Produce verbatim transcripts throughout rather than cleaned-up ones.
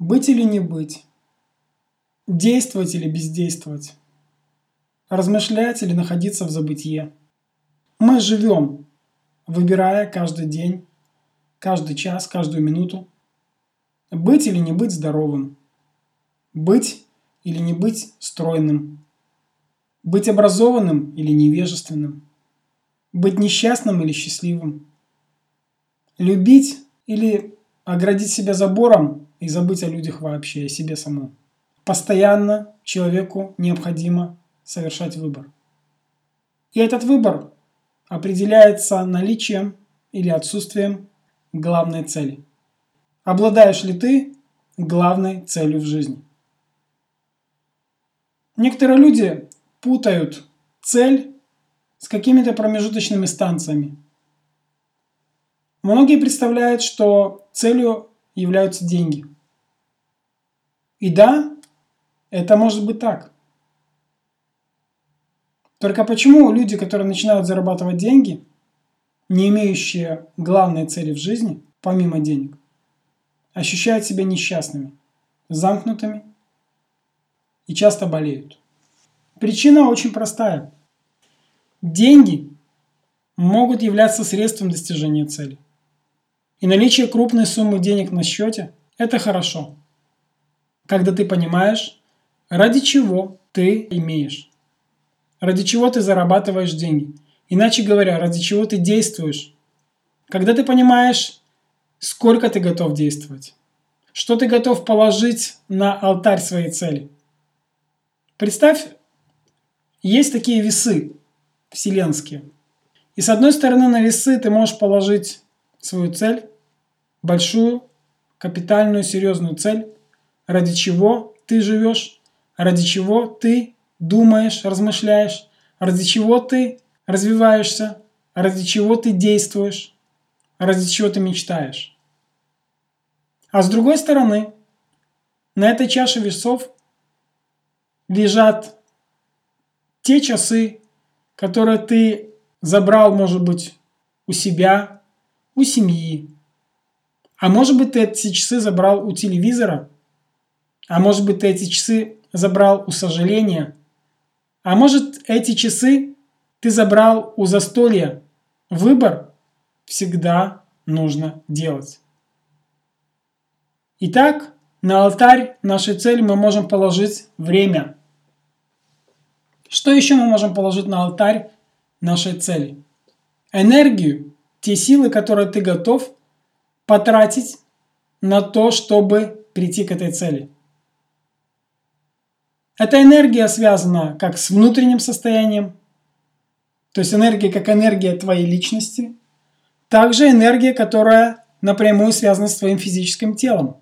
Быть или не быть? Действовать или бездействовать? Размышлять или находиться в забытье? Мы живем, выбирая каждый день, каждый час, каждую минуту. Быть или не быть здоровым? Быть или не быть стройным? Быть образованным или невежественным? Быть несчастным или счастливым? Любить или оградить себя забором и забыть о людях вообще, о себе самому? Постоянно человеку необходимо совершать выбор. И этот выбор определяется наличием или отсутствием главной цели. Обладаешь ли ты главной целью в жизни? Некоторые люди путают цель с какими-то промежуточными станциями. Многие представляют, что целью являются деньги. И да, это может быть так. Только почему люди, которые начинают зарабатывать деньги, не имеющие главной цели в жизни, помимо денег, ощущают себя несчастными, замкнутыми и часто болеют? Причина очень простая. Деньги могут являться средством достижения цели. И наличие крупной суммы денег на счете – это хорошо, когда ты понимаешь, ради чего ты имеешь, ради чего ты зарабатываешь деньги. Иначе говоря, ради чего ты действуешь. Когда ты понимаешь, сколько ты готов действовать, что ты готов положить на алтарь своей цели. Представь, есть такие весы вселенские. И с одной стороны на весы ты можешь положить свою цель, большую, капитальную, серьезную цель, ради чего ты живешь, ради чего ты думаешь, размышляешь, ради чего ты развиваешься, ради чего ты действуешь, ради чего ты мечтаешь. А с другой стороны, на этой чаше весов лежат те часы, которые ты забрал, может быть, у себя, у семьи. А может быть, ты эти часы забрал у телевизора, а может быть, ты эти часы забрал у сожаления, а может, эти часы ты забрал у застолья. Выбор всегда нужно делать. Итак, на алтарь нашей цели мы можем положить время. Что еще мы можем положить на алтарь нашей цели? Энергию, те силы, которые ты готов потратить на то, чтобы прийти к этой цели. Эта энергия связана как с внутренним состоянием, то есть энергия как энергия твоей личности, также энергия, которая напрямую связана с твоим физическим телом.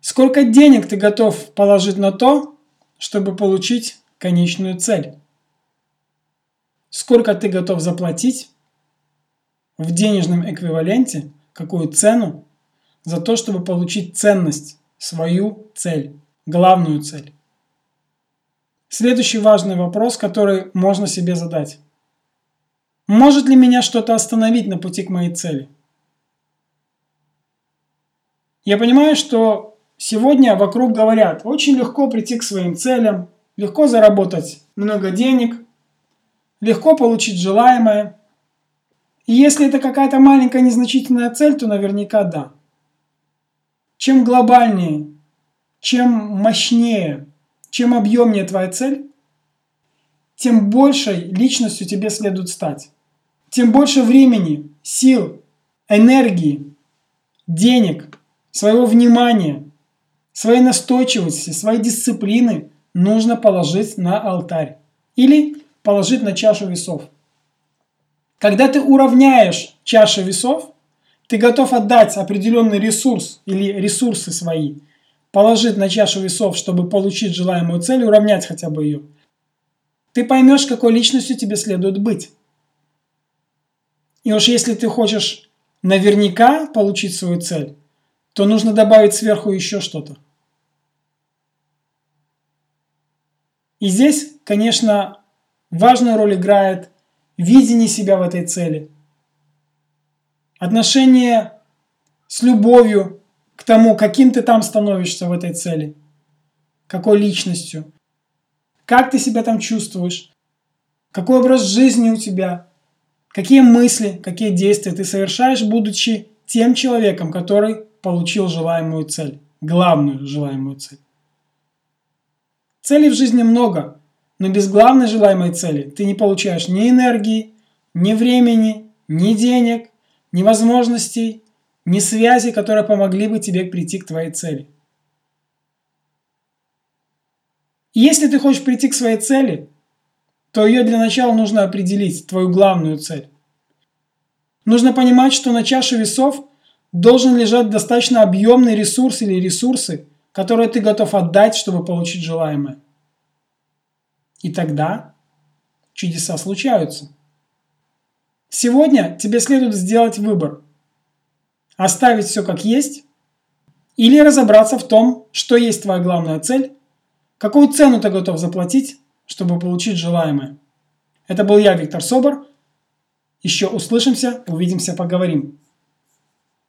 Сколько денег ты готов положить на то, чтобы получить конечную цель? Сколько ты готов заплатить в денежном эквиваленте, какую цену, за то, чтобы получить ценность, свою цель, главную цель? Следующий важный вопрос, который можно себе задать. Может ли меня что-то остановить на пути к моей цели? Я понимаю, что сегодня вокруг говорят, очень легко прийти к своим целям, легко заработать много денег, легко получить желаемое. И если это какая-то маленькая незначительная цель, то наверняка да. Чем глобальнее, чем мощнее, чем объемнее твоя цель, тем большей личностью тебе следует стать. Тем больше времени, сил, энергии, денег, своего внимания, своей настойчивости, своей дисциплины нужно положить на алтарь или положить на чашу весов. Когда ты уравняешь чашу весов, ты готов отдать определенный ресурс или ресурсы свои, положить на чашу весов, чтобы получить желаемую цель, уравнять хотя бы ее, ты поймешь, какой личностью тебе следует быть. И уж если ты хочешь наверняка получить свою цель, то нужно добавить сверху еще что-то. И здесь, конечно, важную роль играет видение себя в этой цели, отношение с любовью к тому, каким ты там становишься в этой цели, какой личностью, как ты себя там чувствуешь, какой образ жизни у тебя, какие мысли, какие действия ты совершаешь, будучи тем человеком, который получил желаемую цель, главную желаемую цель. Целей в жизни много, но без главной желаемой цели ты не получаешь ни энергии, ни времени, ни денег, ни возможностей, ни связи, которые помогли бы тебе прийти к твоей цели. И если ты хочешь прийти к своей цели, то ее для начала нужно определить, твою главную цель. Нужно понимать, что на чаше весов должен лежать достаточно объемный ресурс или ресурсы, которые ты готов отдать, чтобы получить желаемое. И тогда чудеса случаются. Сегодня тебе следует сделать выбор. Оставить все как есть или разобраться в том, что есть твоя главная цель, какую цену ты готов заплатить, чтобы получить желаемое. Это был я, Виктор Собор. Еще услышимся, увидимся, поговорим.